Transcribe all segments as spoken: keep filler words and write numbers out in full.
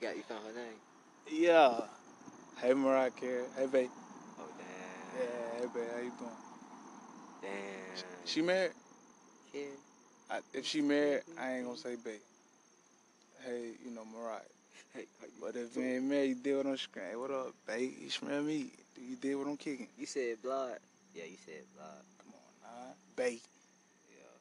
You got you found her name? Yeah. Hey, Mariah Carey. Hey, babe. Oh, damn. Yeah, hey, babe. How you doing? Damn. She, she married? Yeah. I, if she married, I ain't gonna say babe. Hey, you know, Mariah. Hey, but if you ain't married, you did what I'm screaming. Hey, what up, babe? You smell me. You did what I'm kicking. You said blood. Yeah, you said blood. Come on, nah. Babe. Yeah.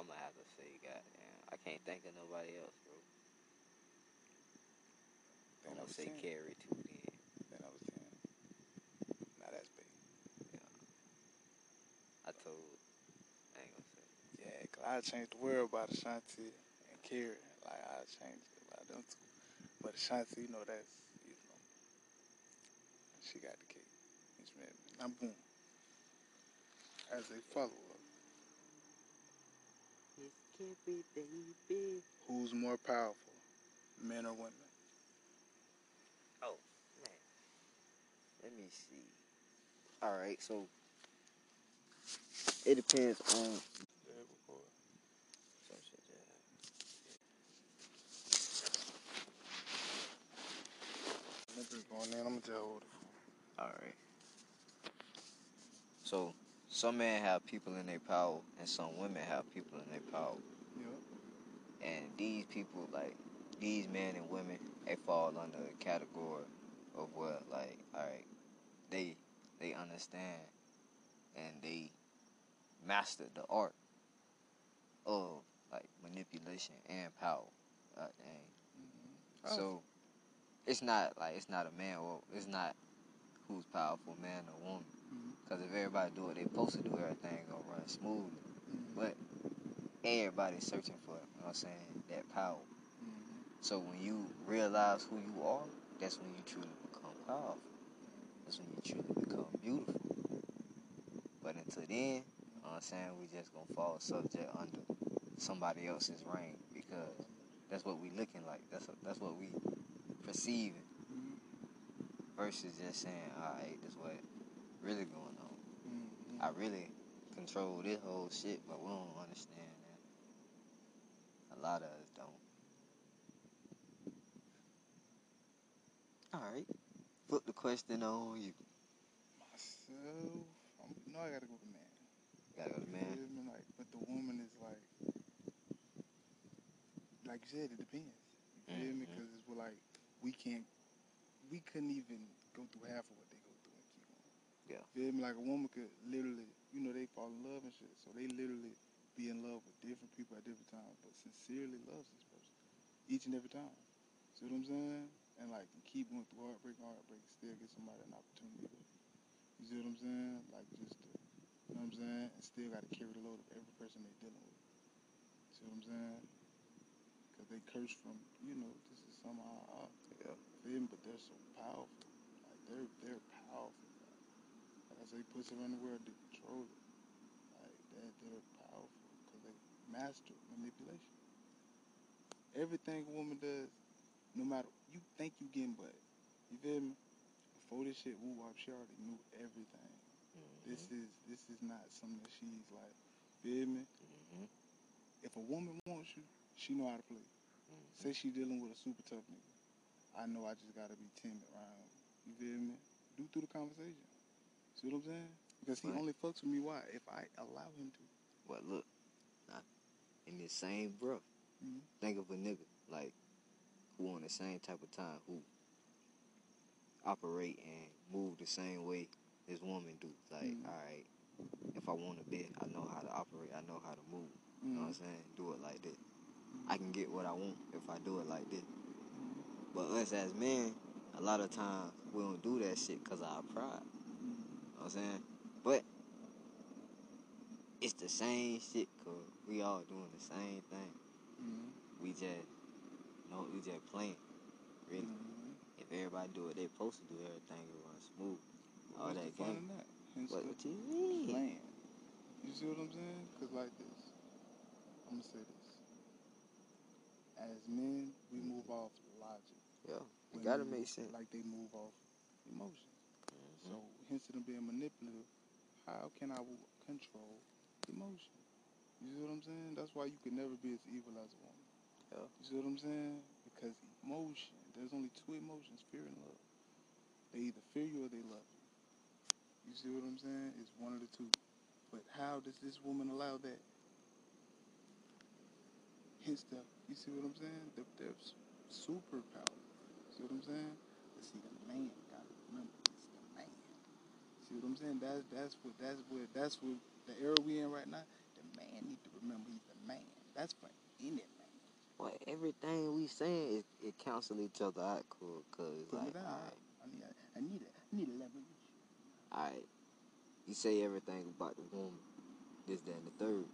I'm gonna have to say, goddamn. I can't think of nobody else, bro. Then I would say Carrie, too, then. Then I was saying. Now nah, that's babe. Yeah. I told. I ain't gonna say. Yeah, because I changed the world by Ashanti and Carrie. Like, I changed it by them two. But Ashanti, you know, that's, you know, she got the cake. I'm boom. As a follow-up. Miss Carrie, baby. Who's more powerful, men or women? Oh, man. Let me see. All right, so it depends on. I'm just going in. I'm gonna tell you. All right. So some men have people in their power, and some women have people in their power. Yeah. And these people, like these men and women, they fall under a category of what, like, all right, they they understand and they master the art of like manipulation and power. Like, dang. Mm-hmm. So it's not like it's not a man or it's not who's powerful, man or woman. Because if everybody do what they supposed to do, everything gonna run smoothly. Mm-hmm. But everybody's searching for, you know what I'm saying, that power. Mm-hmm. So when you realize who you are, that's when you truly become powerful. That's when you truly become beautiful. But until then, you know what I'm saying, we just gonna fall subject under somebody else's reign because that's what we looking like. That's a, that's what we perceiving. Mm-hmm. Versus just saying, all right, this what really going on. Mm-hmm. I really control this whole shit, but we don't understand that. A lot of us don't. Alright. Put the question on you. Myself? I'm, no, I gotta go with the man. Gotta go with the man? You know, like, but the woman is like, like you said, it depends. You feel me? Because it's like, we can't, we couldn't even go through half of what they go through. Yeah. Feel me? Like a woman could literally, you know, they fall in love and shit, so they literally be in love with different people at different times, but sincerely loves this person each and every time. See what I'm saying? And like keep going through heartbreak, heartbreak, still get somebody an opportunity. You see what I'm saying? Like just, to, you know what I'm saying? And still got to carry the load of every person they're dealing with. See what I'm saying? Because they curse from, you know, this is somehow off. Yeah. Feel me? But they're so powerful. Like they're they're powerful. As they push around the world, they control it. Like, they're, they're powerful because they master manipulation. Everything a woman does, no matter, you think you getting butt. You feel me? Before this shit, woo-wop, she already knew everything. Mm-hmm. This is this is not something that she's like, feel me? Mm-hmm. If a woman wants you, she know how to play. Mm-hmm. Say she dealing with a super tough nigga. I know I just gotta be timid around. You feel me? Do through the conversation. See what I'm saying? Because he right. only fucks with me. Why? If I allow him to. Well, look, nah, in the same breath, mm-hmm. think of a nigga like who on the same type of time who operate and move the same way this woman do. Like, mm-hmm. all right, if I want to bet, I know how to operate. I know how to move. Mm-hmm. You know what I'm saying? Do it like this. Mm-hmm. I can get what I want if I do it like this. Mm-hmm. But us as men, a lot of times we don't do that shit because of our pride. You know what I'm saying? But it's the same shit cause we all doing the same thing. Mm-hmm. We just you know, we just playing. Really. Mm-hmm. If everybody do what they supposed to do, everything will run smooth. All What's that game. That? What, what you mean? Playing. You see what I'm saying? Cause like this. I'm gonna say this. As men, we move off logic. Yeah. It gotta make sense. Like they move off emotion. So, hence them being manipulative, how can I control emotion? You see what I'm saying? That's why you can never be as evil as a woman. Yeah. You see what I'm saying? Because emotion, there's only two emotions, fear and love. They either fear you or they love you. You see what I'm saying? It's one of the two. But how does this woman allow that? Hence the, you see what I'm saying? The, the superpower. See what I'm saying? But see, the man, gotta remember, it's the man. See what I'm saying? That's that's what that's what that's what the era we in right now. The man need to remember he's the man. That's for any man. Well, everything we saying is it cancel each other out, cool? Cause put like, all right, I need a, I need a, I need a leverage. All right, you say everything about the woman, this, that, and the third.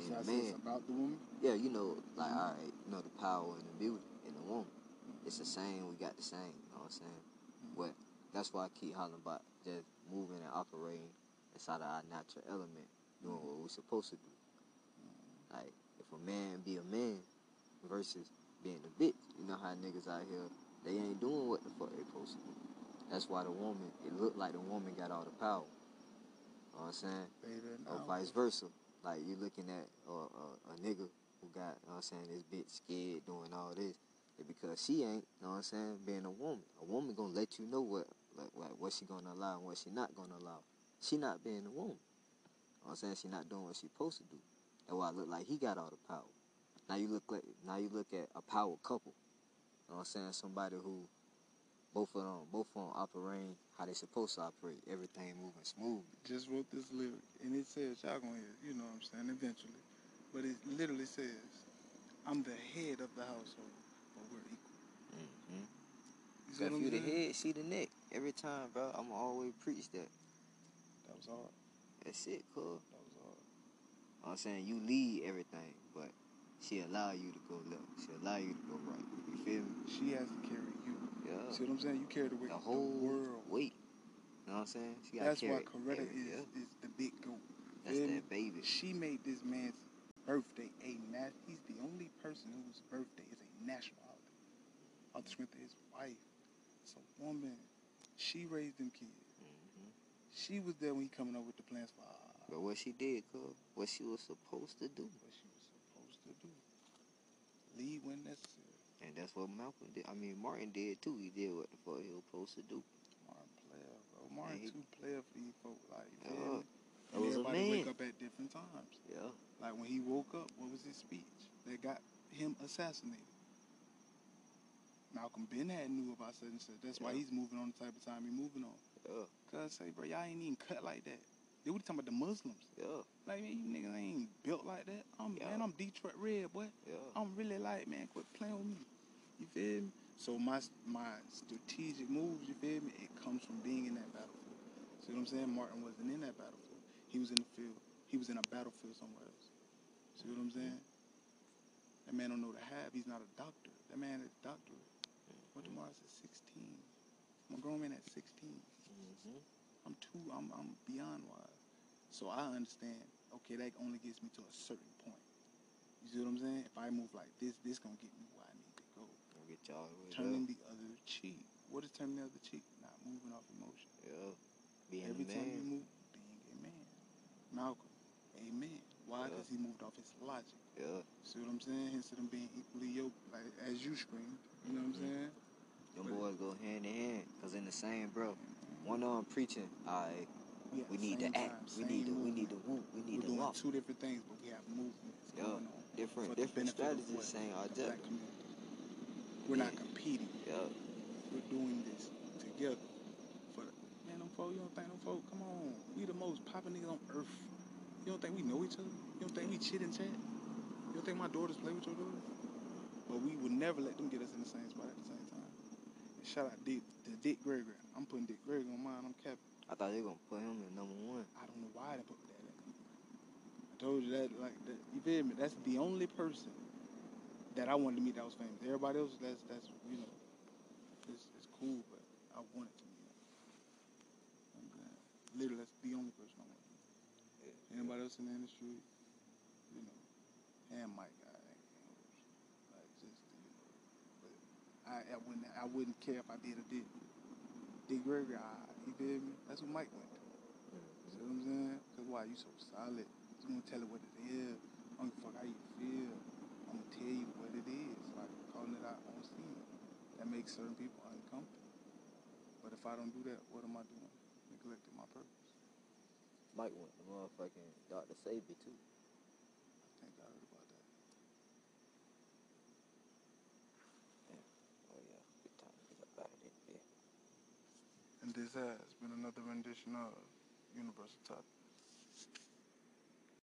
And the man, about the woman? Yeah, you know, like, all right, you know, the power and the beauty in the woman. It's the same, we got the same, you know what I'm saying? Mm-hmm. But that's why I keep hollering about just moving and operating inside of our natural element, doing mm-hmm. what we're supposed to do. Mm-hmm. Like, if a man be a man versus being a bitch, you know how niggas out here, they ain't doing what the fuck they supposed to do. That's why the woman, it looked like the woman got all the power. You know what I'm saying? Or know. Vice versa. Like, you looking at uh, uh, a nigga who got, you know what I'm saying, this bitch scared doing all this. Because she ain't, you know what I'm saying, being a woman. A woman gonna let you know what like, like what she gonna allow and what she not gonna allow. She not being a woman. You know what I'm saying? She not doing what she supposed to do. That's why it look like he got all the power. Now you look like now you look at a power couple. You know what I'm saying? Somebody who both of them both of them operating how they supposed to operate. Everything moving smooth. Just wrote this lyric and it says, y'all gonna hear it, you know what I'm saying, eventually. But it literally says, I'm the head of the household. We're equal. Mm-hmm. You see what I'm saying? If you the head, she the neck. Every time, bro, I'ma always preach that. That was hard. That's it, cool. That was hard. You know I'm saying, you lead everything, but she allow you to go left. She allow you to go right. You feel me? She has to carry you. Yeah. See what I'm saying? You carry the weight. The whole the world. Weight. You know what I'm saying? She got to carry. That's why Coretta is, yeah. is the big goat. That's then that baby. She made this man's birthday a national. He's the only person whose birthday is a national. Arthur Smith is his wife. It's a woman. She raised them kids. Mm-hmm. She was there when he coming up with the plans for her. But what she did, cuz, what she was supposed to do. What she was supposed to do. Lead when necessary. And that's what Malcolm did. I mean, Martin did, too. He did what the fuck he was supposed to do. Martin player, bro. Martin, he, too, player for these folks. Like, you know, uh, and everybody wake up at different times. Yeah. Like, when he woke up, what was his speech? That got him assassinated. Malcolm Ben had knew about such and such. That's yeah. why he's moving on the type of time he's moving on. Yeah. Cause I say, bro, y'all ain't even cut like that. They were talking about the Muslims. Yeah. Like, man, you niggas ain't built like that. I'm yeah. man, I'm Detroit Red, boy. Yeah. I'm really like, man, quit playing with me. You feel me? So my my strategic moves, you feel me? It comes from being in that battlefield. See what I'm saying? Martin wasn't in that battlefield. He was in the field. He was in a battlefield somewhere else. See what I'm saying? That man don't know to have. He's not a doctor. That man is a doctor. What tomorrow's at sixteen? I'm a grown man at sixteen. Mm-hmm. I'm too. I'm. I'm beyond wise. So I understand. Okay, that only gets me to a certain point. You see what I'm saying? If I move like this, this gonna get me where I need to go. Gonna get y'all turning the other cheek. What is turning the other cheek? Not moving off emotion. Yeah. Being Every a man. Time you move, being a man. Malcolm, a man. Why? Because yeah. he moved off his logic. Yeah. See what I'm saying? Instead of being equally yoked, like as you screamed. You know what I'm saying? Them but boys go hand in hand, cause in the same, bro. One of them preaching, all right. Yeah, we need to act. Time, we need to. We need to whoop. We need We're to doing walk. Two different things, but we have movements yeah. going on. Different, so different strategies. Saying our objective. We're yeah. not competing. Yeah. We're doing this together. For the, man, them folk, you don't think them folk? Come on, we the most poppin' niggas on earth. You don't think we know each other? You don't think we chit and chat? You don't think my daughters play with your daughters? But we would never let them get us in the same spot at the same time. And shout out Dick, to Dick Gregory. I'm putting Dick Gregory on mine. I'm capping. I thought they were going to put him in number one. I don't know why they put that in. I told you that, like, that, you feel me? That's the only person that I wanted to meet that was famous. Everybody else, that's, that's you know, it's, it's cool, but I wanted to meet him. Like, literally, that's the only person I wanted to meet. Yeah. Anybody else in the industry, you know, and Mike. I, I wouldn't I wouldn't care if I did or didn't. Dick Gregory, I, you feel me? That's what Mike went through. Mm-hmm. See what I'm saying? Because why? You so solid. You gonna tell it what it is. I don't give a fuck how you feel. I'm gonna tell you what it is. Like, calling it out on steam. That makes certain people uncomfortable. But if I don't do that, what am I doing? Neglecting my purpose. Mike went to motherfucking Doctor Sebi too. I think I heard about that. Yeah. Oh yeah, good time to get up out of there. Yeah. And this has been another rendition of Universal Topic.